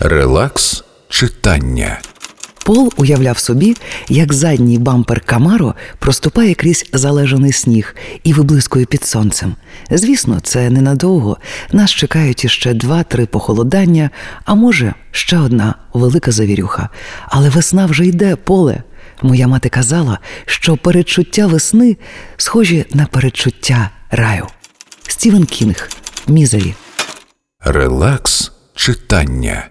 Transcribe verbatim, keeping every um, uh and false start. Релакс читання. Пол уявляв собі, як задній бампер камаро проступає крізь залежаний сніг і виблискує під сонцем. Звісно, це ненадовго. Нас чекають іще два-три похолодання, а може, ще одна велика завірюха. Але весна вже йде, Поле. Моя мати казала, що передчуття весни схожі на передчуття раю. Стівен Кінг. Мізері. Релакс читання.